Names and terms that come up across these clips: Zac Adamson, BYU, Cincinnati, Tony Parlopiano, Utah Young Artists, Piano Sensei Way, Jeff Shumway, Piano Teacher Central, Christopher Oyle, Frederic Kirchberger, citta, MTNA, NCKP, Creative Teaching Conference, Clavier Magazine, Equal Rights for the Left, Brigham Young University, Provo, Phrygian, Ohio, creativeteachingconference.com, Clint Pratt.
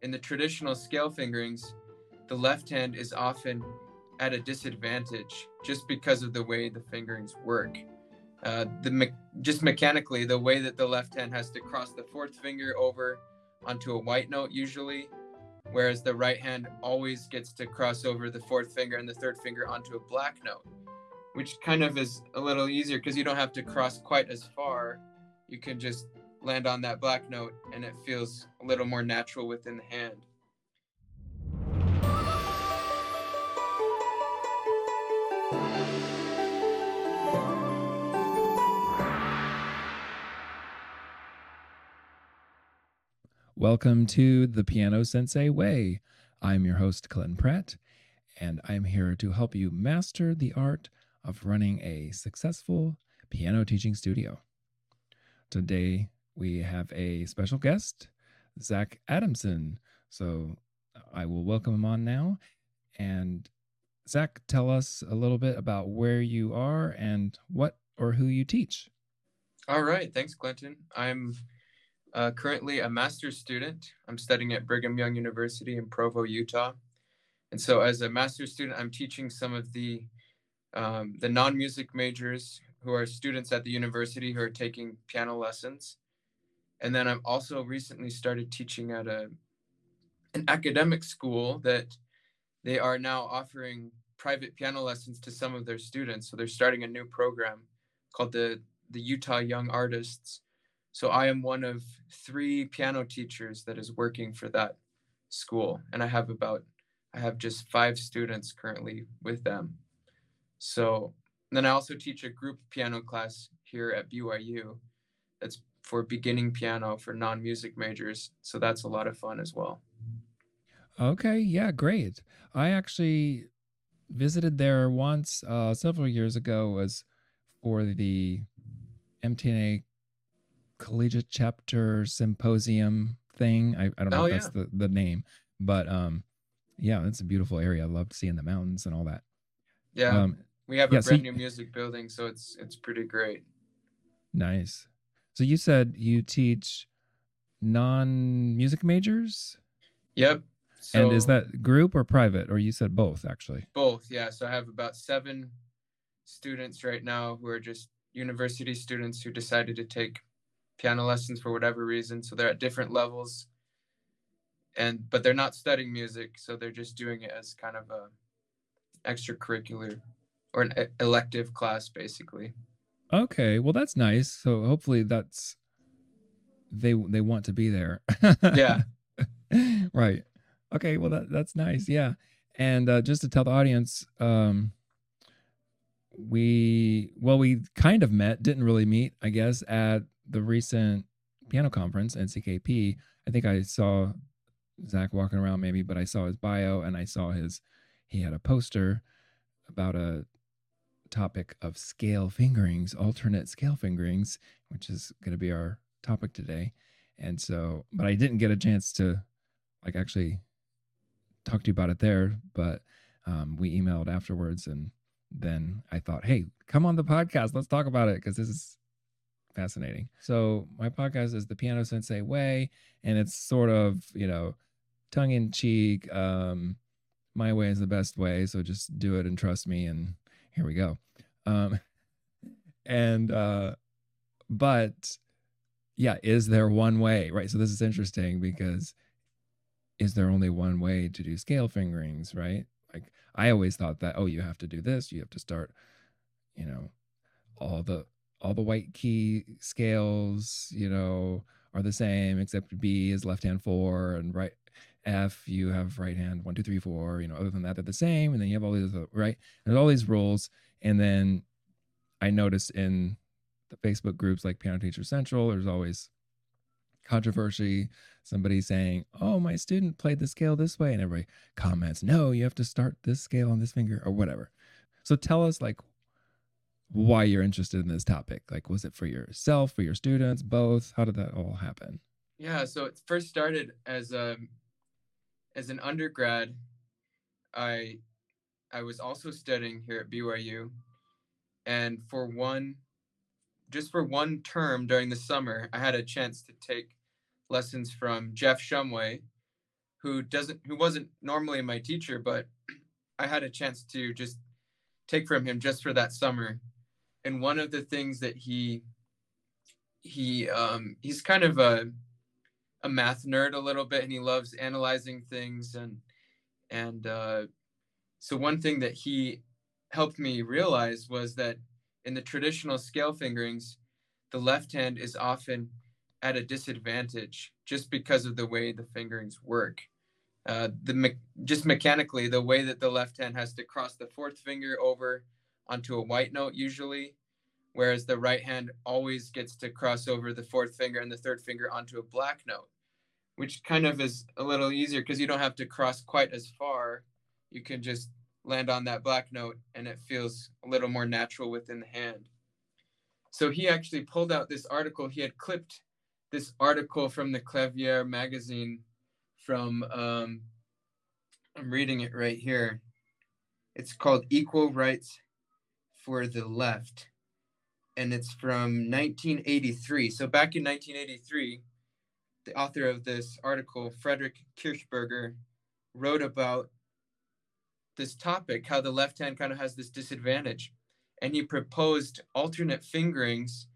In the traditional scale fingerings, the left hand is often at a disadvantage just because of the way the fingerings work. Just mechanically, the way that the left hand has to cross the fourth finger over onto a white note usually, whereas the right hand always gets to cross over the fourth finger and the third finger onto a black note, which kind of is a little easier because you don't have to cross quite as far. You can just land on that black note and it feels a little more natural within the hand. Welcome to the Piano Sensei Way. I'm your host, Clint Pratt, and I'm here to help you master the art of running a successful piano teaching studio. Today, we have a special guest, Zac Adamson. So I will welcome him on now. And Zac, tell us a little bit about where you are and what or who you teach. All right. Thanks, Clinton. I'm currently a master's student. I'm studying at Brigham Young University in Provo, Utah. And so as a master's student, I'm teaching some of the non-music majors who are students at the university who are taking piano lessons. And then I've also recently started teaching at an academic school that they are now offering private piano lessons to some of their students. So they're starting a new program called the Utah Young Artists. So I am one of three piano teachers that is working for that school. And I have just 5 students currently with them. So then I also teach a group piano class here at BYU that's for beginning piano for non-music majors. So that's a lot of fun as well. Okay. Yeah, great. I actually visited there once several years ago. Was for the MTNA collegiate chapter symposium thing. I don't know if that's the name, but yeah, it's a beautiful area. I loved seeing the mountains and all that. Yeah. We have a brand new music building, so it's pretty great. Nice. So you said you teach non-music majors? Yep. So, and is that group or private? Or you said both, actually? Both, yeah. So I have about 7 students right now who are just university students who decided to take piano lessons for whatever reason. So they're at different levels, but they're not studying music. So they're just doing it as kind of a extracurricular or an elective class, basically. Okay, well, that's nice. So hopefully that's they want to be there. Yeah. Right. Okay, well, that's nice. Yeah. And just to tell the audience, we kind of met, didn't really meet, I guess, at the recent piano conference, NCKP. I think I saw Zac walking around maybe, but I saw his bio and I saw he had a poster about a topic of scale fingerings, alternate scale fingerings, which is going to be our topic today. And so, but I didn't get a chance to actually talk to you about it there, but we emailed afterwards, and then I thought, hey, come on the podcast, let's talk about it, because this is fascinating. So my podcast is The Piano Sensei Way, and it's sort of, tongue-in-cheek, my way is the best way, so just do it and trust me, and here we go. But yeah, is there one way, right? So this is interesting because is there only one way to do scale fingerings, right? I always thought that, you have to do this. You have to start, all the white key scales, are the same, except B is left hand 4 and right F, you have right hand 1, 2, 3, 4, other than that, they're the same. And then you have all these, right? There's all these rules. And then I noticed in the Facebook groups like Piano Teacher Central, there's always controversy. Somebody saying, my student played the scale this way. And everybody comments, no, you have to start this scale on this finger or whatever. So tell us why you're interested in this topic. Was it for yourself, for your students, both? How did that all happen? Yeah. So it first started as an undergrad. I was also studying here at BYU, and for one term during the summer, I had a chance to take lessons from Jeff Shumway, who wasn't normally my teacher, but I had a chance to just take from him just for that summer. And one of the things that he's kind of a math nerd a little bit, and he loves analyzing things. So one thing that he helped me realize was that in the traditional scale fingerings, the left hand is often at a disadvantage just because of the way the fingerings work. Just mechanically, the way that the left hand has to cross the fourth finger over onto a white note usually, whereas the right hand always gets to cross over the fourth finger and the third finger onto a black note, which kind of is a little easier because you don't have to cross quite as far. You can just land on that black note and it feels a little more natural within the hand. So he actually pulled out this article. He had clipped this article from the Clavier magazine from, I'm reading it right here. It's called Equal Rights for the Left. And it's from 1983. So back in 1983, the author of this article, Frederic Kirchberger, wrote about this topic, how the left hand kind of has this disadvantage. And he proposed alternate fingerings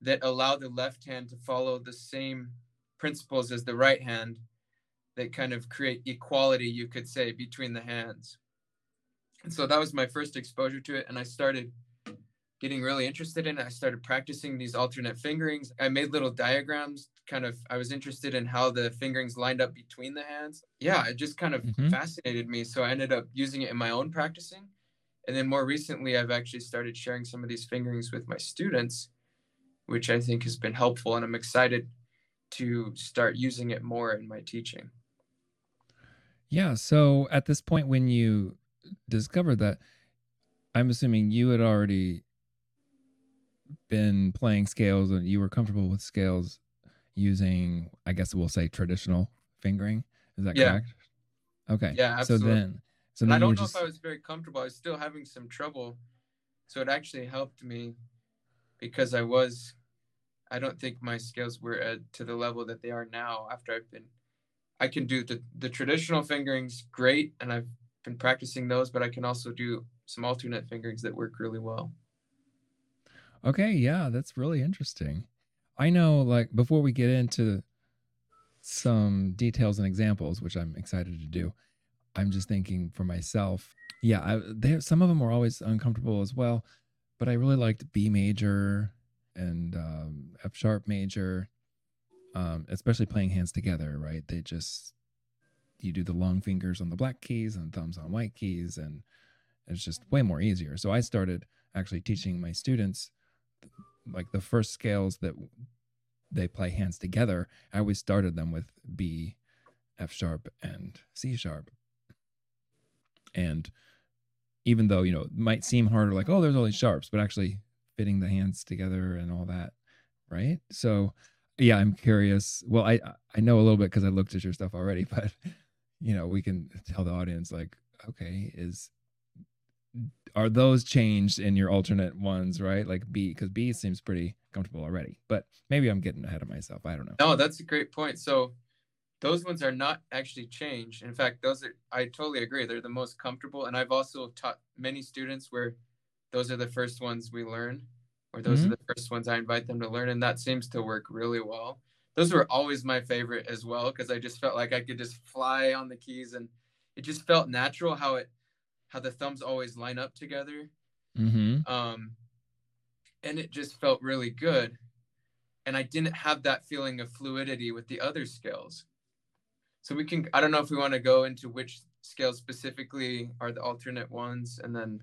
that allow the left hand to follow the same principles as the right hand that kind of create equality, you could say, between the hands. And so that was my first exposure to it. And I started getting really interested in it. I started practicing these alternate fingerings. I made little diagrams, kind of, I was interested in how the fingerings lined up between the hands. Yeah, it just kind of fascinated me. So I ended up using it in my own practicing. And then more recently, I've actually started sharing some of these fingerings with my students, which I think has been helpful. And I'm excited to start using it more in my teaching. Yeah. So at this point, when you discovered that, I'm assuming you had already been playing scales and you were comfortable with scales using, I guess we'll say, traditional fingering. Is that correct? Okay. Yeah, absolutely. So then I don't know if I was very comfortable. I was still having some trouble. So it actually helped me because I don't think my scales were to the level that they are now after I can do the traditional fingerings great. And I've been practicing those, but I can also do some alternate fingerings that work really well. Okay. Yeah. That's really interesting. I know, like, before we get into some details and examples, which I'm excited to do, I'm just thinking for myself, some of them were always uncomfortable as well, but I really liked B major and F sharp major, especially playing hands together, right? You do the long fingers on the black keys and thumbs on white keys, and it's just way more easier. So I started actually teaching my students like the first scales that they play hands together. I always started them with B, F sharp, and C sharp. And even though, it might seem harder, like, oh, there's all these sharps, but actually fitting the hands together and all that, right? So, yeah, I'm curious. Well, I know a little bit because I looked at your stuff already, but, we can tell the audience, like, okay, are those changed in your alternate ones, right? Like B, because B seems pretty comfortable already, but maybe I'm getting ahead of myself. I don't know. No, that's a great point. So those ones are not actually changed. In fact, I totally agree. They're the most comfortable. And I've also taught many students where those are the first ones we learn, or those are the first ones I invite them to learn. And that seems to work really well. Those were always my favorite as well, because I just felt like I could just fly on the keys, and it just felt natural how the thumbs always line up together. And it just felt really good. And I didn't have that feeling of fluidity with the other scales. So I don't know if we want to go into which scales specifically are the alternate ones, and then.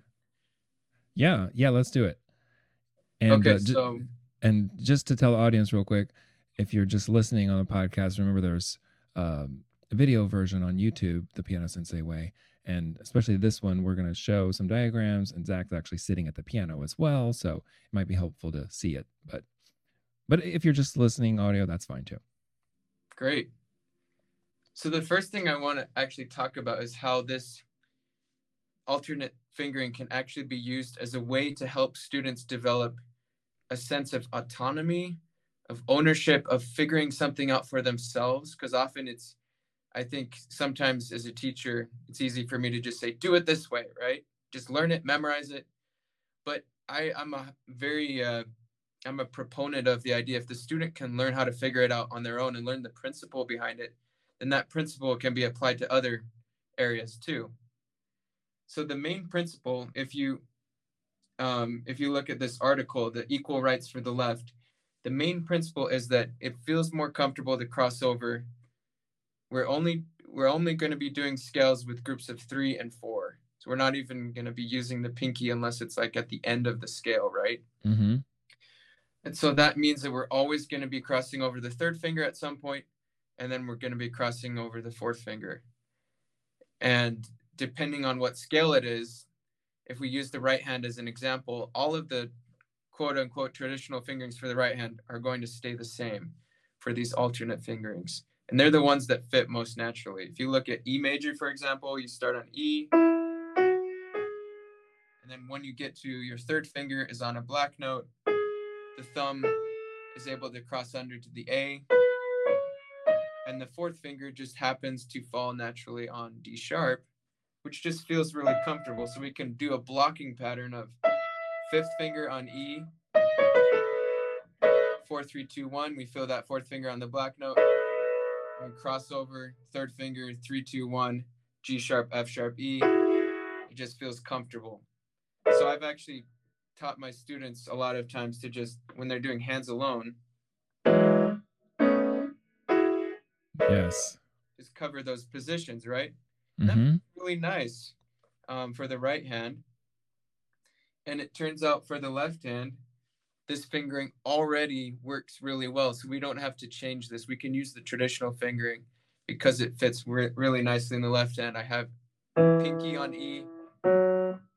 Yeah, let's do it. And, okay, and just to tell the audience real quick, if you're just listening on the podcast, remember there's a video version on YouTube, The Piano Sensei Way, and especially this one, we're going to show some diagrams, and Zach's actually sitting at the piano as well, so it might be helpful to see it. But if you're just listening audio, that's fine too. Great. So the first thing I want to actually talk about is how this alternate fingering can actually be used as a way to help students develop a sense of autonomy, of ownership, of figuring something out for themselves, because often it's I think sometimes as a teacher, it's easy for me to just say, do it this way, right? Just learn it, memorize it. But I'm a proponent of the idea, if the student can learn how to figure it out on their own and learn the principle behind it, then that principle can be applied to other areas too. So the main principle, if you look at this article, the Equal Rights for the Left, the main principle is that it feels more comfortable to cross over. We're only going to be doing scales with groups of 3 and 4. So we're not even going to be using the pinky unless it's like at the end of the scale, right? Mm-hmm. And so that means that we're always going to be crossing over the third finger at some point, and then we're going to be crossing over the fourth finger. And depending on what scale it is, if we use the right hand as an example, all of the quote unquote traditional fingerings for the right hand are going to stay the same for these alternate fingerings. And they're the ones that fit most naturally. If you look at E major, for example, you start on E. And then when you get to your third finger is on a black note, the thumb is able to cross under to the A, and the fourth finger just happens to fall naturally on D sharp, which just feels really comfortable. So we can do a blocking pattern of fifth finger on E, 4, 3, 2, 1. We feel that fourth finger on the black note. We cross over, third finger, 3, 2, 1, G sharp, F sharp, E. It just feels comfortable. So I've actually taught my students a lot of times to just, when they're doing hands alone, yes, just cover those positions, right? Mm-hmm. That's really nice for the right hand. And it turns out for the left hand, this fingering already works really well, so we don't have to change this. We can use the traditional fingering because it fits really nicely in the left hand. I have pinky on E.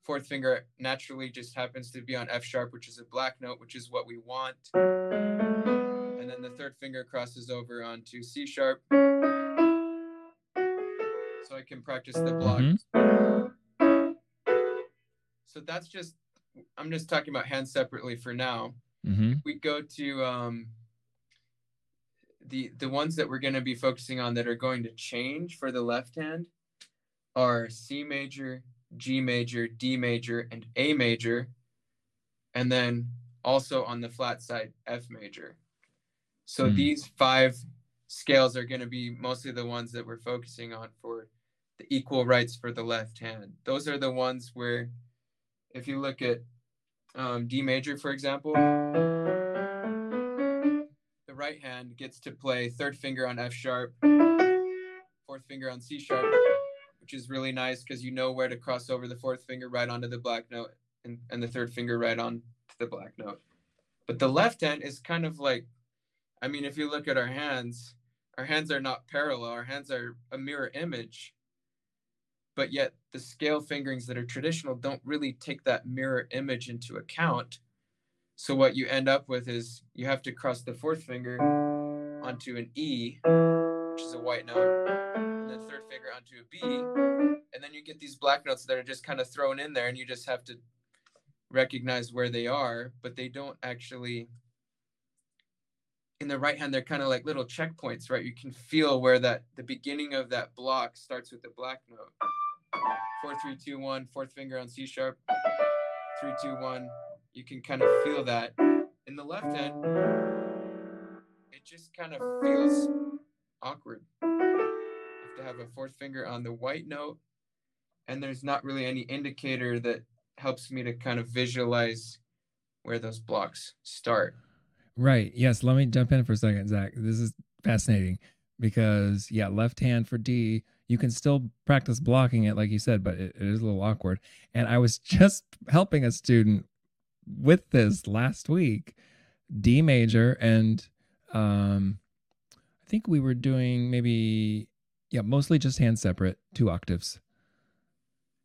Fourth finger naturally just happens to be on F sharp, which is a black note, which is what we want. And then the third finger crosses over onto C sharp. So I can practice the block. Mm-hmm. So that's just, I'm just talking about hands separately for now. Mm-hmm. If we go to the ones that we're going to be focusing on that are going to change for the left hand are C major, G major, D major, and A major, and then also on the flat side, F major. So these 5 scales are going to be mostly the ones that we're focusing on for the equal rights for the left hand. Those are the ones where, if you look at D major, for example, the right hand gets to play third finger on F sharp, fourth finger on C sharp, which is really nice because you know where to cross over the fourth finger right onto the black note and the third finger right on to the black note. But the left hand is kind of like, I mean, if you look at our hands are not parallel. Our hands are a mirror image, but yet the scale fingerings that are traditional don't really take that mirror image into account. So what you end up with is you have to cross the fourth finger onto an E, which is a white note, the third finger onto a B, and then you get these black notes that are just kind of thrown in there, and you just have to recognize where they are, but they don't actually, in the right hand, they're kind of like little checkpoints, right? You can feel where that the beginning of that block starts with the black note. 4, 3, 2, 1, fourth finger on C sharp, 3, 2, 1. You can kind of feel that. In the left hand, it just kind of feels awkward to have a fourth finger on the white note, and there's not really any indicator that helps me to kind of visualize where those blocks start. Right. Yes. Let me jump in for a second, Zach. This is fascinating because, yeah, left hand for D, you can still practice blocking it, like you said, but it is a little awkward. And I was just helping a student with this last week, D major, and I think we were doing maybe... yeah, mostly just hands separate, 2 octaves.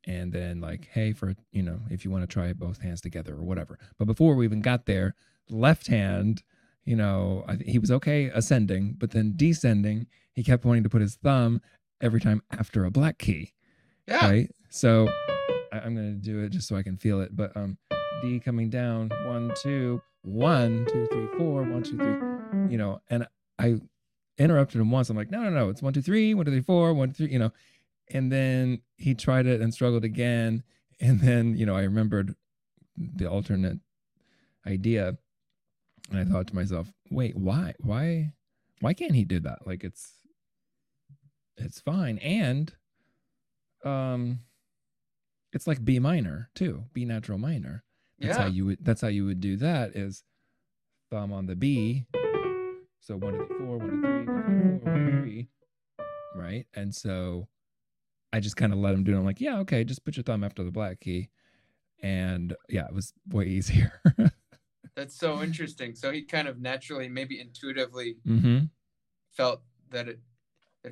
And then like, hey, for, you know, if you want to try both hands together or whatever. But before we even got there, left hand, you know, he was okay ascending, but then descending, he kept wanting to put his thumb every time after a black key. Yeah. Right? So I'm going to do it just so I can feel it. But D coming down, 1, 2, 1, 2, 3, 4, 1, 2, 3, you know, and I... interrupted him once. I'm like, no, it's 1, 2, 3, 1, 2, 3, 4, 1, 2, 3, you know. And then he tried it and struggled again. And then, you know, I remembered the alternate idea. And I thought to myself, wait, why can't he do that? Like it's fine. And it's like B minor too, B natural minor. That's how you would do that is thumb on the B. So 1, 2, 4, 1, 2, 3, 1, 2, 4, 1, 2, 3. Right. And so I just kind of let him do it. I'm like, yeah, okay, just put your thumb after the black key. And yeah, it was way easier. That's so interesting. So he kind of naturally, maybe intuitively felt that it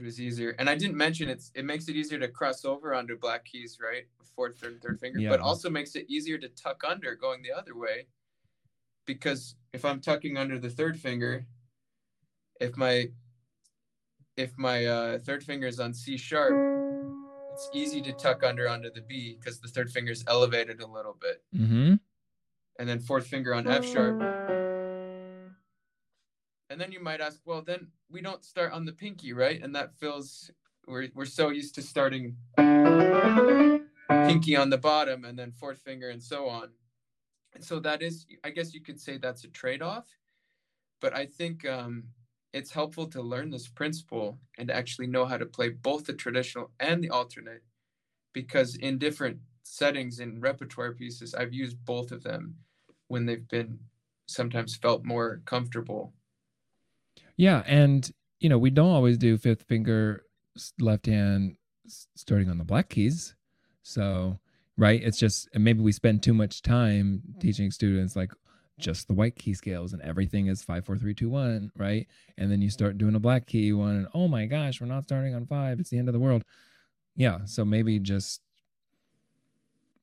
was easier. And I didn't mention it makes it easier to cross over onto black keys, right? Fourth, third finger, yeah. But also makes it easier to tuck under going the other way. Because if I'm tucking under the third finger, if my third finger is on C sharp, it's easy to tuck under onto the B because the third finger is elevated a little bit. Mm-hmm. And then fourth finger on F sharp. And then you might ask, well, then we don't start on the pinky, right? And that feels, we're so used to starting pinky on the bottom and then fourth finger and so on. And so that is, I guess you could say that's a trade-off, but I think it's helpful to learn this principle and actually know how to play both the traditional and the alternate, because in different settings in repertoire pieces, I've used both of them when they've been sometimes felt more comfortable. Yeah. And, you know, we don't always do fifth finger left hand starting on the black keys. So, right. It's just, and maybe we spend too much time teaching students like just the white key scales and everything is 5, 4, 3, 2, 1. Right. And then you start doing a black key one and oh my gosh, we're not starting on 5. It's the end of the world. Yeah. So maybe just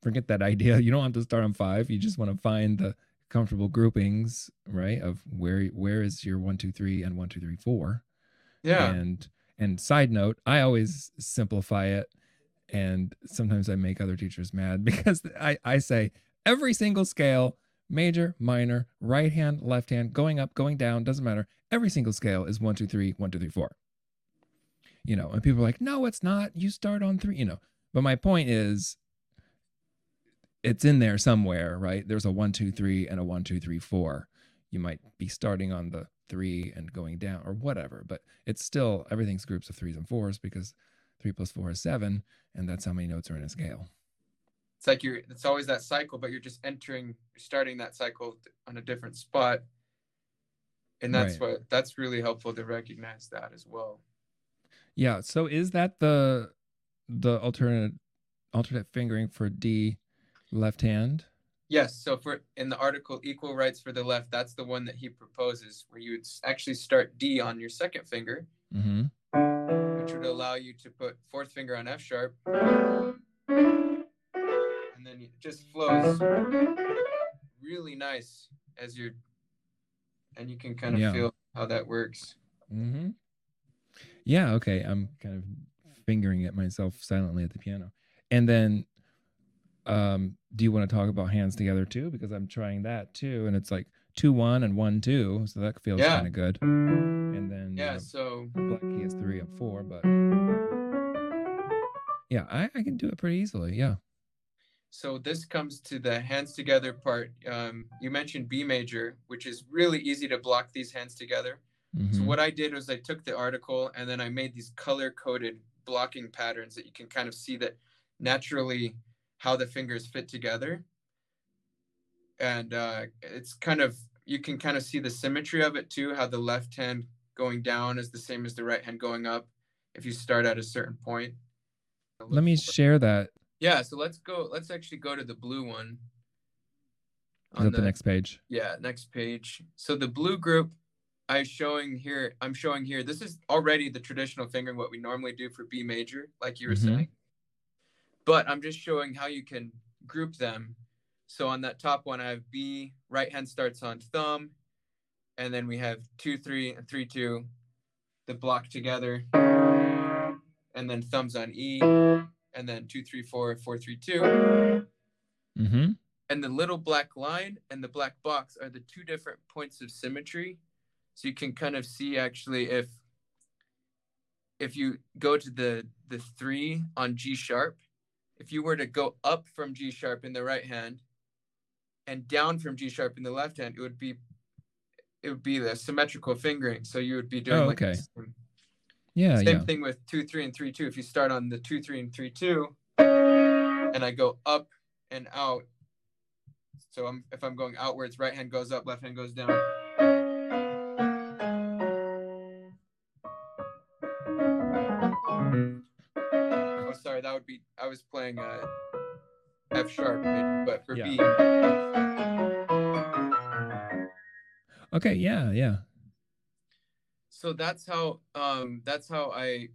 forget that idea. You don't have to start on 5. You just want to find the comfortable groupings, right? Of where is your 1, 2, 3 and 1, 2, 3, 4. Yeah. And side note, I always simplify it, and sometimes I make other teachers mad because I say every single scale, major, minor, right hand, left hand, going up, going down, doesn't matter. Every single scale is 1, 2, 3, 1, 2, 3, 4. You know, and people are like, no, it's not. You start on 3. You know, but my point is, it's in there somewhere, right? There's a 1, 2, 3 and a 1, 2, 3, 4. You might be starting on the 3 and going down or whatever, but it's still, everything's groups of 3s and 4s because 3 plus 4 is 7. And that's how many notes are in a scale. It's like it's always that cycle, but you're just starting that cycle on a different spot. And that's right. That's really helpful to recognize that as well. Yeah. So is that the alternate fingering for D? Left hand? Yes. So in the article, Equal Rights for the Left, that's the one that he proposes, where you would actually start D on your second finger, which would allow you to put fourth finger on F sharp. And then it just flows really nice and you can kind of feel how that works. Mm-hmm. Yeah. Okay. I'm kind of fingering at myself silently at the piano. And then do you want to talk about hands together too? Because I'm trying that too, and it's like 2, 1 and 1, 2, so that feels kind of good. And then so black key is 3 and 4, but yeah, I can do it pretty easily. Yeah. So this comes to the hands together part. You mentioned B major, which is really easy to block these hands together. So what I did was I took the article and then I made these color-coded blocking patterns that you can kind of see that naturally how the fingers fit together. And it's kind of, you can kind of see the symmetry of it too, how the left hand going down is the same as the right hand going up if you start at a certain point. Let me share that. Yeah, so let's actually go to the blue one. On the next page. Yeah, next page. So the blue group I'm showing here, this is already the traditional fingering, what we normally do for B major, like you were saying. But I'm just showing how you can group them. So on that top one, I have B, right hand starts on thumb. And then we have 2, 3, and 3, 2, the block together. And then thumbs on E. And then 2, 3, 4, 4, 3, 2. And the little black line and the black box are the two different points of symmetry. So you can kind of see actually if if you go to the three on G sharp, if you were to go up from G sharp in the right hand and down from G sharp in the left hand, it would be the symmetrical fingering. So you would be doing like this. Yeah. Same thing with 2-3 and 3-2. If you start on the 2-3 and 3-2, and I go up and out. So if I'm going outwards, right hand goes up, left hand goes down. Oh, sorry, that would be, I was playing F sharp, but for B. Okay, yeah. So that's how I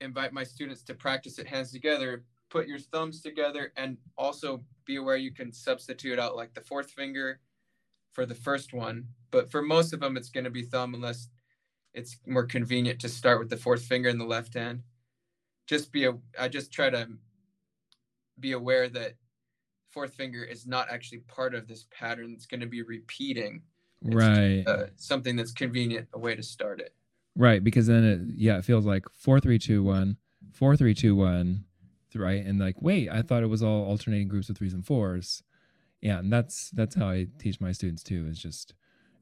invite my students to practice it, hands together, put your thumbs together, and also be aware you can substitute out like the fourth finger for the first one. But for most of them, it's going to be thumb unless it's more convenient to start with the fourth finger in the left hand. I just try to be aware that fourth finger is not actually part of this pattern. It's going to be repeating. It's right. Something that's convenient, a way to start it. Right, because then it feels like 4-3-2-1, 4-3-2-1, right? And like, wait, I thought it was all alternating groups of threes and fours. Yeah, and that's how I teach my students too. Is just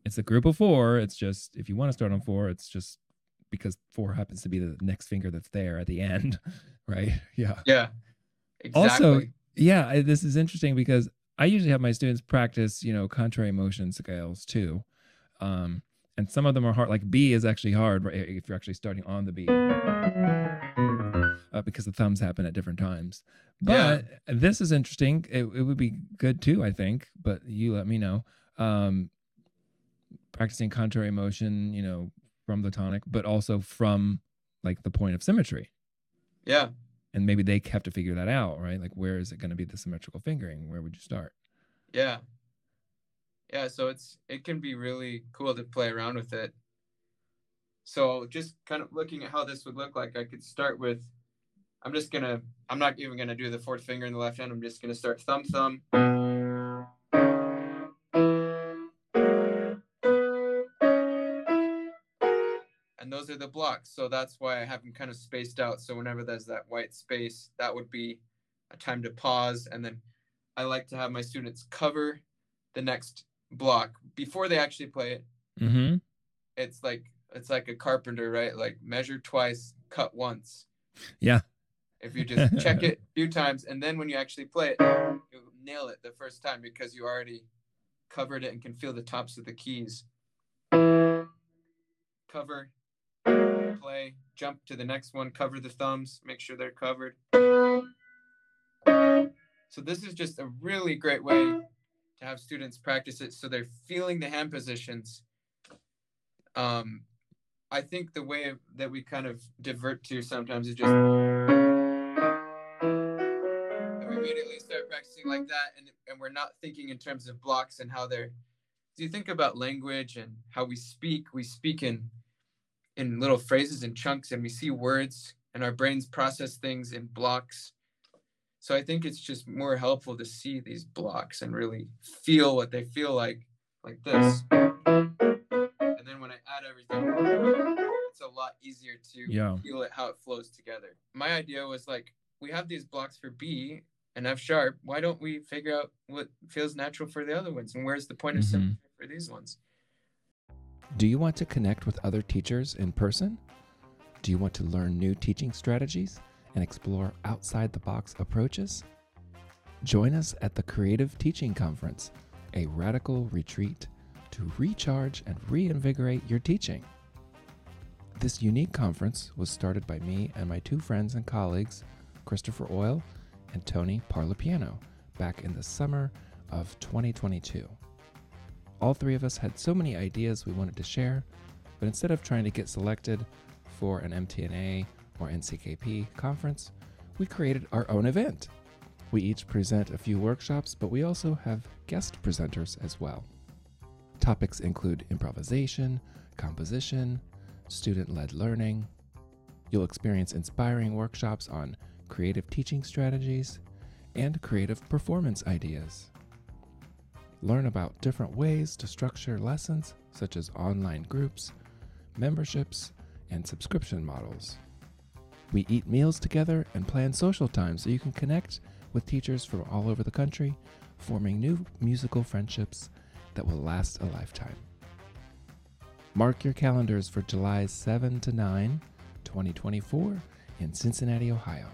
it's a group of four. It's just if you want to start on four, it's just because four happens to be the next finger that's there at the end, right? Yeah. Yeah. Exactly. Also, yeah, this is interesting because I usually have my students practice, contrary motion scales too. And some of them are hard, like B is actually hard, right? If you're actually starting on the B, because the thumbs happen at different times. But this is interesting. It would be good too, I think, but you let me know. Practicing contrary motion, from the tonic, but also from like the point of symmetry. Yeah. And maybe they have to figure that out, right? Like, where is it going to be the symmetrical fingering? Where would you start? Yeah. Yeah, so it can be really cool to play around with it. So just kind of looking at how this would look like, I could start with, I'm not even going to do the fourth finger in the left hand. I'm just going to start thumb. And those are the blocks. So that's why I have them kind of spaced out. So whenever there's that white space, that would be a time to pause. And then I like to have my students cover the next block before they actually play it. Mm-hmm. It's like a carpenter, right? Like measure twice, cut once. Yeah. If you just check it a few times, and then when you actually play it, you'll nail it the first time because you already covered it and can feel the tops of the keys. Cover. Play, jump to the next one, cover the thumbs, make sure they're covered. So this is just a really great way to have students practice it so they're feeling the hand positions. I think the way that we kind of divert to sometimes is just we immediately start practicing like that and we're not thinking in terms of blocks and how they're. Do you think about language and how we speak in little phrases and chunks, and we see words and our brains process things in blocks. So I think it's just more helpful to see these blocks and really feel what they feel like this. And then when I add everything, it's a lot easier to feel it, how it flows together. My idea was like, we have these blocks for B and F sharp. Why don't we figure out what feels natural for the other ones? And where's the point of symmetry for these ones? Do you want to connect with other teachers in person? Do you want to learn new teaching strategies and explore outside-the-box approaches? Join us at the Creative Teaching Conference, a radical retreat to recharge and reinvigorate your teaching. This unique conference was started by me and my two friends and colleagues, Christopher Oyle and Tony Parlopiano, back in the summer of 2022. All three of us had so many ideas we wanted to share, but instead of trying to get selected for an MTNA or NCKP conference, we created our own event. We each present a few workshops, but we also have guest presenters as well. Topics include improvisation, composition, student-led learning. You'll experience inspiring workshops on creative teaching strategies and creative performance ideas. Learn about different ways to structure lessons, such as online groups, memberships, and subscription models. We eat meals together and plan social time so you can connect with teachers from all over the country, forming new musical friendships that will last a lifetime. Mark your calendars for July 7 to 9, 2024 in Cincinnati, Ohio.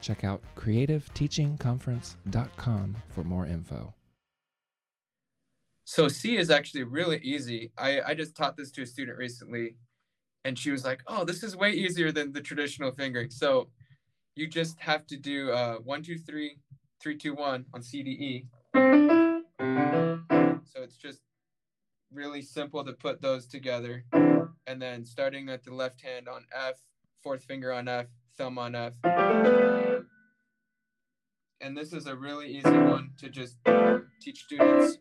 Check out creativeteachingconference.com for more info. So C is actually really easy. I just taught this to a student recently, and she was like, oh, this is way easier than the traditional fingering. So you just have to do 1, 2, 3, 3, 2, 1 on C, D, E. So it's just really simple to put those together. And then starting at the left hand on F, fourth finger on F, thumb on F. And this is a really easy one to just teach students.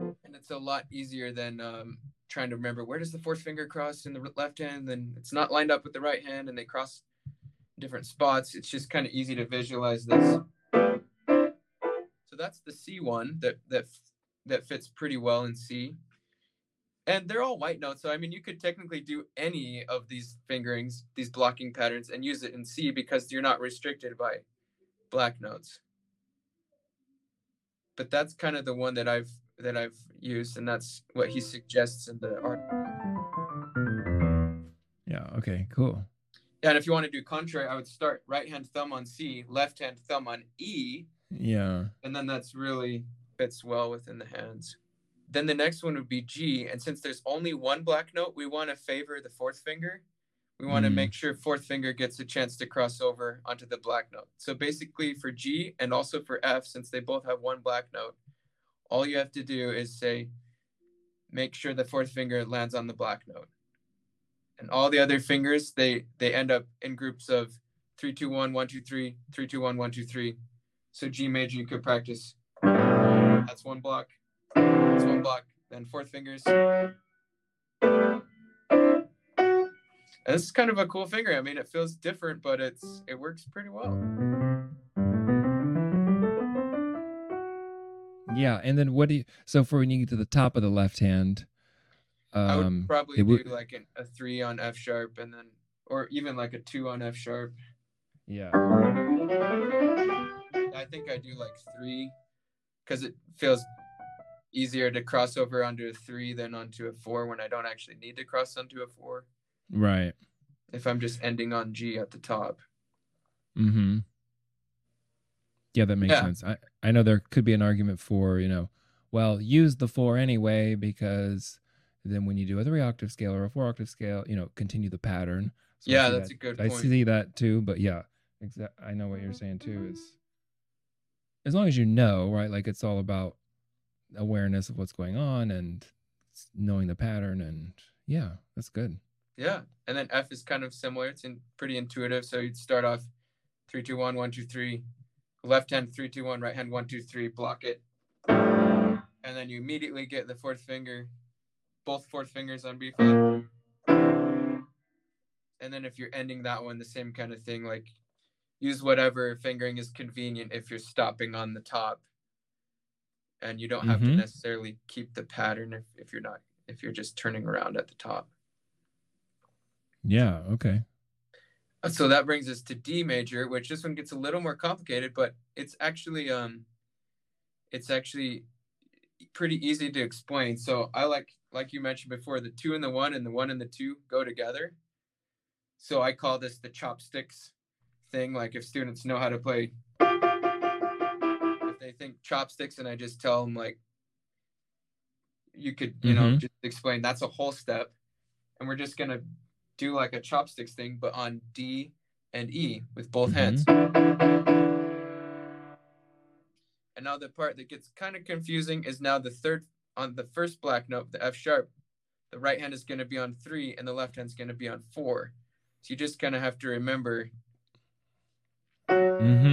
And it's a lot easier than trying to remember where does the fourth finger cross in the left hand, and it's not lined up with the right hand, and they cross different spots. It's just kind of easy to visualize this. So that's the C one that fits pretty well in C. And they're all white notes. So, I mean, you could technically do any of these fingerings, these blocking patterns, and use it in C because you're not restricted by black notes. But that's kind of the one that I've used, and that's what he suggests in the article. Yeah, okay, cool. And if you want to do contrary, I would start right hand thumb on C, left hand thumb on E. Yeah. And then that's really fits well within the hands. Then the next one would be G. And since there's only one black note, we want to favor the fourth finger. We want to make sure fourth finger gets a chance to cross over onto the black note. So basically for G and also for F, since they both have one black note, all you have to do is say, make sure the fourth finger lands on the black note. And all the other fingers, they end up in groups of 3, 2, 1, 1, 2, 3, 3, 2, 1, 1, 2, 3. So G major, you could practice. That's one block. That's one block. Then fourth fingers. And this is kind of a cool finger. I mean, it feels different, but it works pretty well. Yeah, and then so for when you get to the top of the left hand, I would probably do like a 3 on F sharp, and then, or even like a 2 on F sharp. Yeah. I think I do like 3 because it feels easier to cross over onto a 3 than onto a 4 when I don't actually need to cross onto a 4. Right. If I'm just ending on G at the top. Mm-hmm. Yeah, that makes sense. I know there could be an argument for, use the 4 anyway, because then when you do a 3-octave scale or a 4-octave scale, continue the pattern. So yeah, that's a good point. I see that too, but yeah, I know what you're saying too is, as long as you know, right, like it's all about awareness of what's going on and knowing the pattern, and yeah, that's good. Yeah, and then F is kind of similar. It's pretty intuitive, so you'd start off 3, 2, 1, 1, 2, 3, left hand 3, 2, 1, right hand 1, 2, 3, block it. And then you immediately get the fourth finger, both fourth fingers on B flat. And then if you're ending that one, the same kind of thing, like use whatever fingering is convenient if you're stopping on the top. And you don't have to necessarily keep the pattern if you're just turning around at the top. Yeah, okay. So that brings us to D major, which this one gets a little more complicated, but it's actually pretty easy to explain. So I like you mentioned before, the 2 and the 1 and the 1 and the 2 go together. So I call this the chopsticks thing. Like if students know how to play, if they think chopsticks, and I just tell them like, you could, just explain that's a whole step, and we're just gonna do like a chopsticks thing, but on D and E with both hands. And now the part that gets kind of confusing is now the third on the first black note, the F sharp, the right hand is going to be on 3 and the left hand is going to be on 4. So you just kind of have to remember. And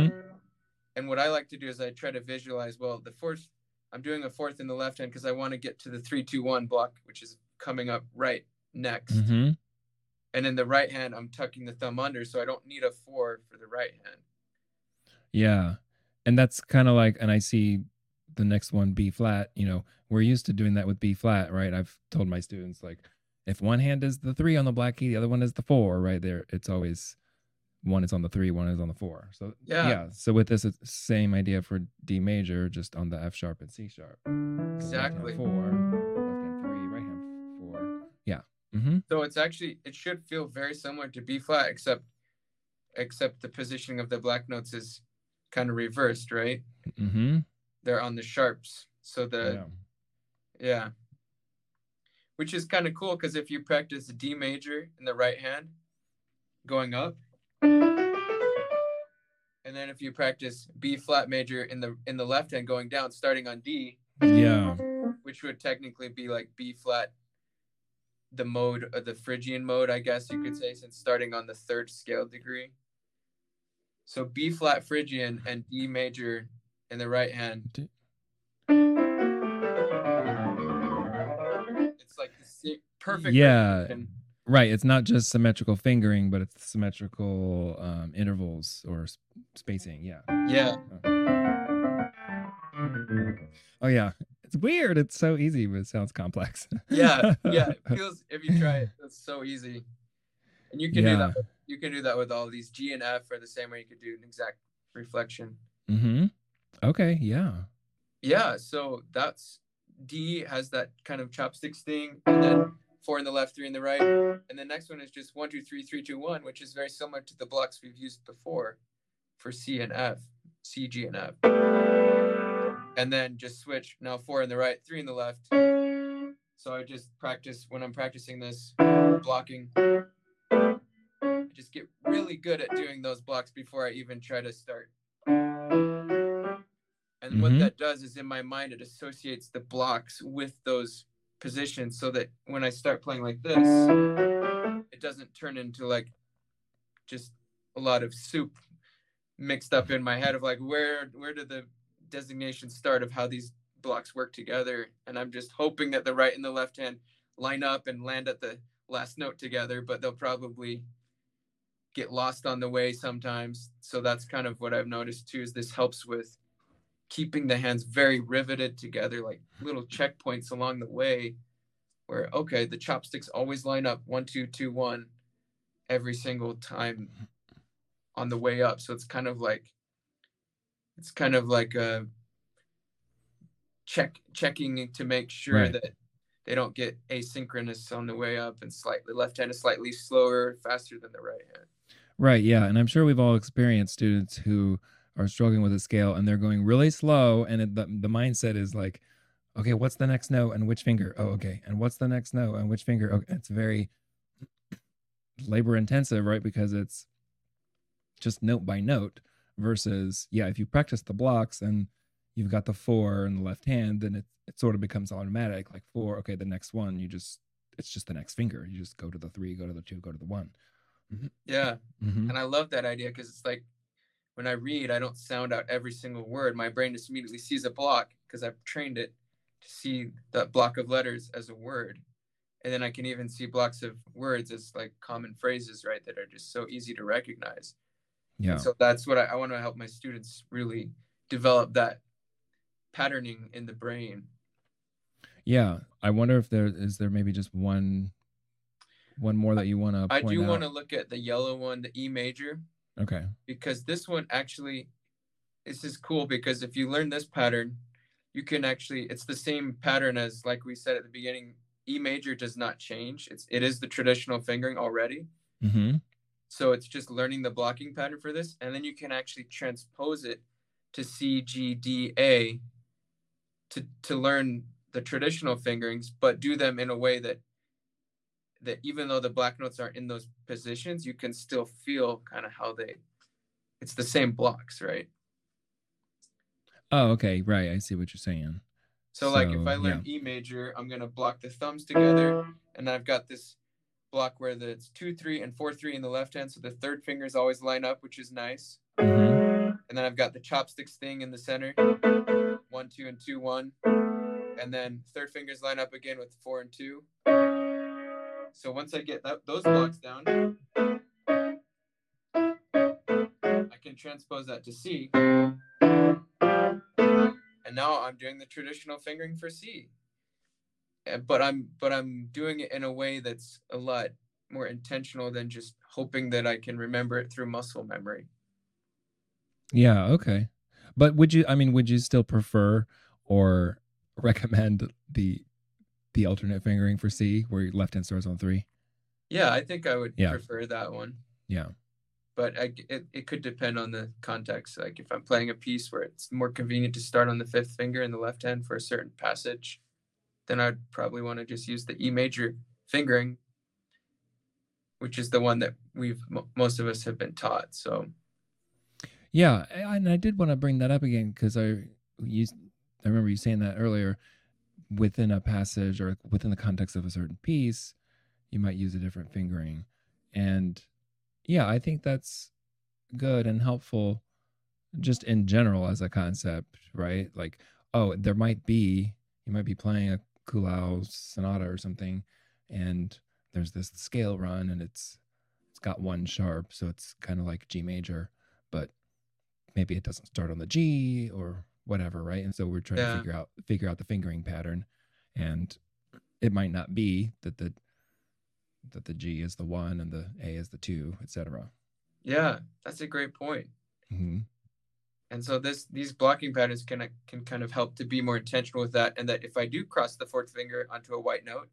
what I like to do is I try to visualize, well, the fourth, I'm doing a fourth in the left hand because I want to get to the 3-2-1 block, which is coming up right next. And in the right hand, I'm tucking the thumb under, so I don't need a 4 for the right hand. Yeah. And that's kind of like, and I see the next one, B flat, we're used to doing that with B flat, right? I've told my students, like, If one hand is the three on the black key, the other one is the four, right there. It's always one is on the three, one is on the four. So yeah. So with this, it's the same idea for D major, just on the F sharp and C sharp. Exactly. Left hand four, left hand three, right hand four. Yeah. Mm-hmm. So it's actually, it should feel very similar to B flat, except the positioning of the black notes is kind of reversed, right? Mm-hmm. They're on the sharps. So yeah. Which is kind of cool, because if you practice the D major in the right hand, going up, and then if you practice B flat major in the left hand, going down, starting on D, yeah, which would technically be like B flat, the mode of the Phrygian mode, I guess you could say, since starting on the third scale degree. So B flat Phrygian and D major in the right hand. It's like the perfect. Yeah, position. Right. It's not just symmetrical fingering, but it's symmetrical intervals or spacing. Yeah. Yeah. Oh yeah. It's weird. It's so easy, but it sounds complex. Yeah. It feels, if you try it, it's so easy. And you can do that. You can do that with all these. G and F are the same way you could do an exact reflection. Mm-hmm. Okay. Yeah. Yeah. So that's, D has that kind of chopsticks thing, and then four in the left, three in the right, and the next one is just 1 2 3 3 2 1, which is very similar to the blocks we've used before for C and F, C, G, and F, and then just switch now, four in the right, three in the left. So I just practice, when I'm practicing this blocking, I just get really good at doing those blocks before I even try to start. And what that does is, in my mind, it associates the blocks with those positions, so that when I start playing like this, it doesn't turn into like just a lot of soup mixed up in my head of like, where do the designations start of how these blocks work together? And I'm just hoping that the right and the left hand line up and land at the last note together, but they'll probably get lost on the way sometimes. So that's kind of what I've noticed too, is this helps with keeping the hands very riveted together, like little checkpoints along the way where, okay, the chopsticks always line up 1 2 2 1 every single time on the way up. So it's kind of like a checking to make sure that they don't get asynchronous on the way up, and slightly left hand is slightly slower, faster than the right hand. Right. Yeah. And I'm sure we've all experienced students who are struggling with a scale, and they're going really slow, and the mindset is like, okay, what's the next note and which finger? Oh, okay. And what's the next note and which finger? Okay. It's very labor intensive, right? Because it's just note by note versus, if you practice the blocks and you've got the four in the left hand, then it sort of becomes automatic, like four, okay, the next one, it's just the next finger. You just go to the three, go to the two, go to the one. Mm-hmm. Yeah. Mm-hmm. And I love that idea, because it's like, when I read, I don't sound out every single word. My brain just immediately sees a block, because I've trained it to see that block of letters as a word. And then I can even see blocks of words as like common phrases, right, that are just so easy to recognize. Yeah. And so that's what I want to help my students really develop, that patterning in the brain. Yeah. I wonder if there maybe just one more that you want to point out. I do want to look at the yellow one, the E major. Okay. Because this one actually, this is cool, because if you learn this pattern, you can actually, it's the same pattern as, like we said at the beginning, E major does not change. It is the traditional fingering already. Mm-hmm. So it's just learning the blocking pattern for this. And then you can actually transpose it to C, G, D, A to learn the traditional fingerings, but do them in a way that even though the black notes aren't in those positions, you can still feel kind of how it's the same blocks, right? Oh, okay. Right. I see what you're saying. So like if I learn E major, I'm going to block the thumbs together, and I've got this block where it's 2 3 and 4 3 in the left hand. So the third fingers always line up, which is nice. Mm-hmm. And then I've got the chopsticks thing in the center, 1 2 and 2 1. And then third fingers line up again with 4 and 2. So once I get those blocks down, I can transpose that to C. And now I'm doing the traditional fingering for C. But I'm doing it in a way that's a lot more intentional than just hoping that I can remember it through muscle memory. Yeah. Okay. But would you still prefer or recommend the alternate fingering for C, where your left hand starts on 3? Yeah, I think I would prefer that one. Yeah. But it could depend on the context. Like if I'm playing a piece where it's more convenient to start on the 5th finger in the left hand for a certain passage, then I'd probably want to just use the E major fingering, which is the one that most of us have been taught. So, yeah, and I did want to bring that up again because I remember you saying that earlier. Within a passage or within the context of a certain piece, you might use a different fingering, and yeah, I think that's good and helpful, just in general as a concept, right? Like, oh, you might be playing a Kulau sonata or something, and there's this scale run, and it's got 1 sharp, so it's kind of like G major, but maybe it doesn't start on the G or whatever, right? And so we're trying to figure out the fingering pattern, and it might not be that the G is the 1 and the A is the 2, etc. Yeah, that's a great point. Mm-hmm. And so these blocking patterns can kind of help to be more intentional with that, and that if I do cross the 4th finger onto a white note,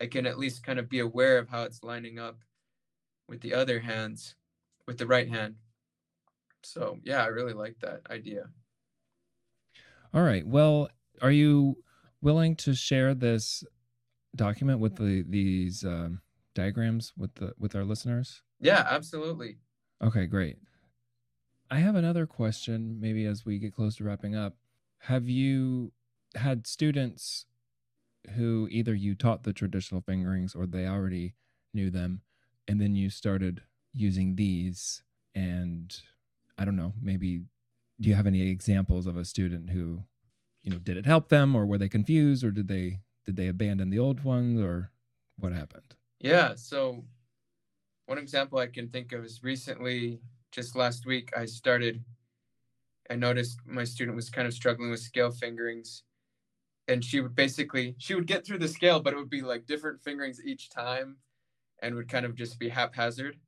I can at least kind of be aware of how it's lining up with the other hands, with the right hand. So yeah, I really like that idea. All right. Well, are you willing to share this document with these diagrams with our listeners? Yeah, absolutely. Okay, great. I have another question, maybe as we get close to wrapping up. Have you had students who either you taught the traditional fingerings or they already knew them, and then you started using these, and I don't know, maybe do you have any examples of a student who, did it help them, or were they confused, or did they abandon the old ones, or what happened? Yeah. So one example I can think of is recently, just last week, I noticed my student was kind of struggling with scale fingerings, and she would get through the scale, but it would be like different fingerings each time and would kind of just be haphazard.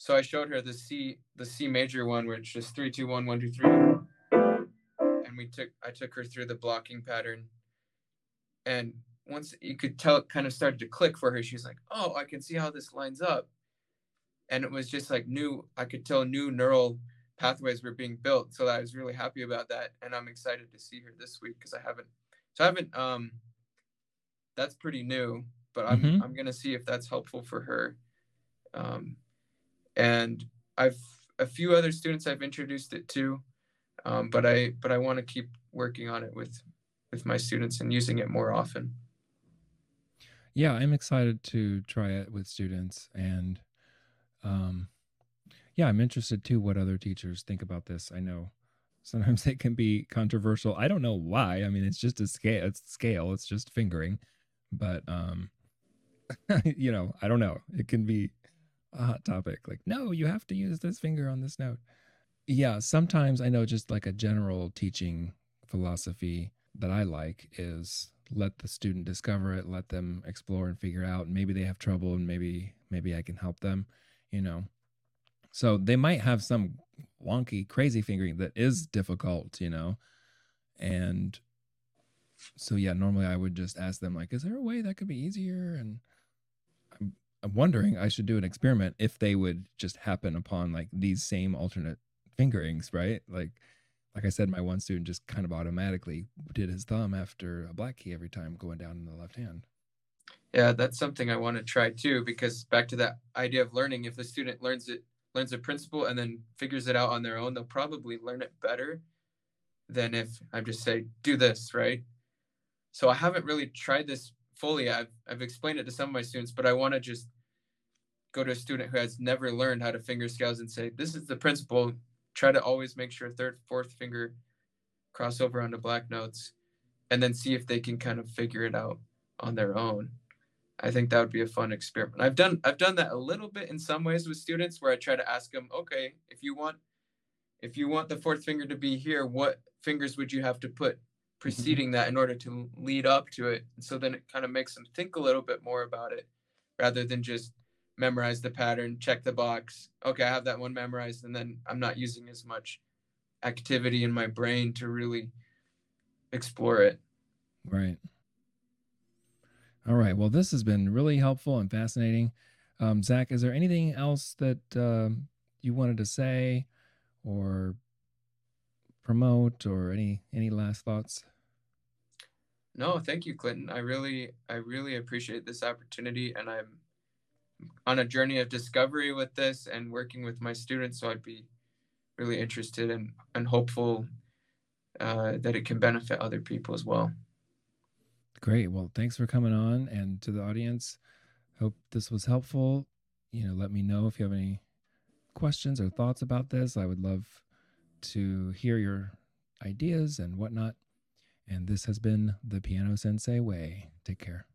So I showed her the C major one, where it's just 3, 2, 1, 1, 2, 3, and I took her through the blocking pattern. And once you could tell it kind of started to click for her, she's like, "Oh, I can see how this lines up." And it was just like I could tell new neural pathways were being built. So I was really happy about that, and I'm excited to see her this week because I haven't. That's pretty new, but I'm gonna see if that's helpful for her. And I've a few other students I've introduced it to, but I want to keep working on it with my students and using it more often. Yeah, I'm excited to try it with students, and I'm interested too what other teachers think about this. I know sometimes it can be controversial. I don't know why. I mean, it's just a scale. It's just fingering, but I don't know. It can be a hot topic, like, no, you have to use this finger on this note. Yeah, sometimes I know just like a general teaching philosophy that I like is let the student discover it, let them explore and figure out, and maybe they have trouble, and maybe I can help them, So they might have some wonky, crazy fingering that is difficult, And so, yeah, normally I would just ask them, like, is there a way that could be easier? And I'm wondering, I should do an experiment if they would just happen upon like these same alternate fingerings, right? Like I said, my one student just kind of automatically did his thumb after a black key every time going down in the left hand. Yeah, that's something I want to try too, because back to that idea of learning, if the student learns a principle and then figures it out on their own, they'll probably learn it better than if I just say, do this, right? So I haven't really tried this fully. I've explained it to some of my students, but I want to just go to a student who has never learned how to finger scales and say, this is the principle. Try to always make sure 3rd, 4th finger cross over onto black notes, and then see if they can kind of figure it out on their own. I think that would be a fun experiment. I've done that a little bit in some ways with students, where I try to ask them, okay, if you want the 4th finger to be here, what fingers would you have to put preceding that in order to lead up to it. And so then it kind of makes them think a little bit more about it rather than just memorize the pattern, check the box. Okay, I have that one memorized, and then I'm not using as much activity in my brain to really explore it. Right. All right. Well, this has been really helpful and fascinating. Zac, is there anything else that you wanted to say or promote, or any last thoughts? No, thank you, Clinton. I really appreciate this opportunity, and I'm on a journey of discovery with this and working with my students. So I'd be really interested and hopeful that it can benefit other people as well. Great. Well, thanks for coming on, and to the audience, hope this was helpful. Let me know if you have any questions or thoughts about this. I would love to hear your ideas and whatnot. And this has been the Piano Sensei Way. Take care.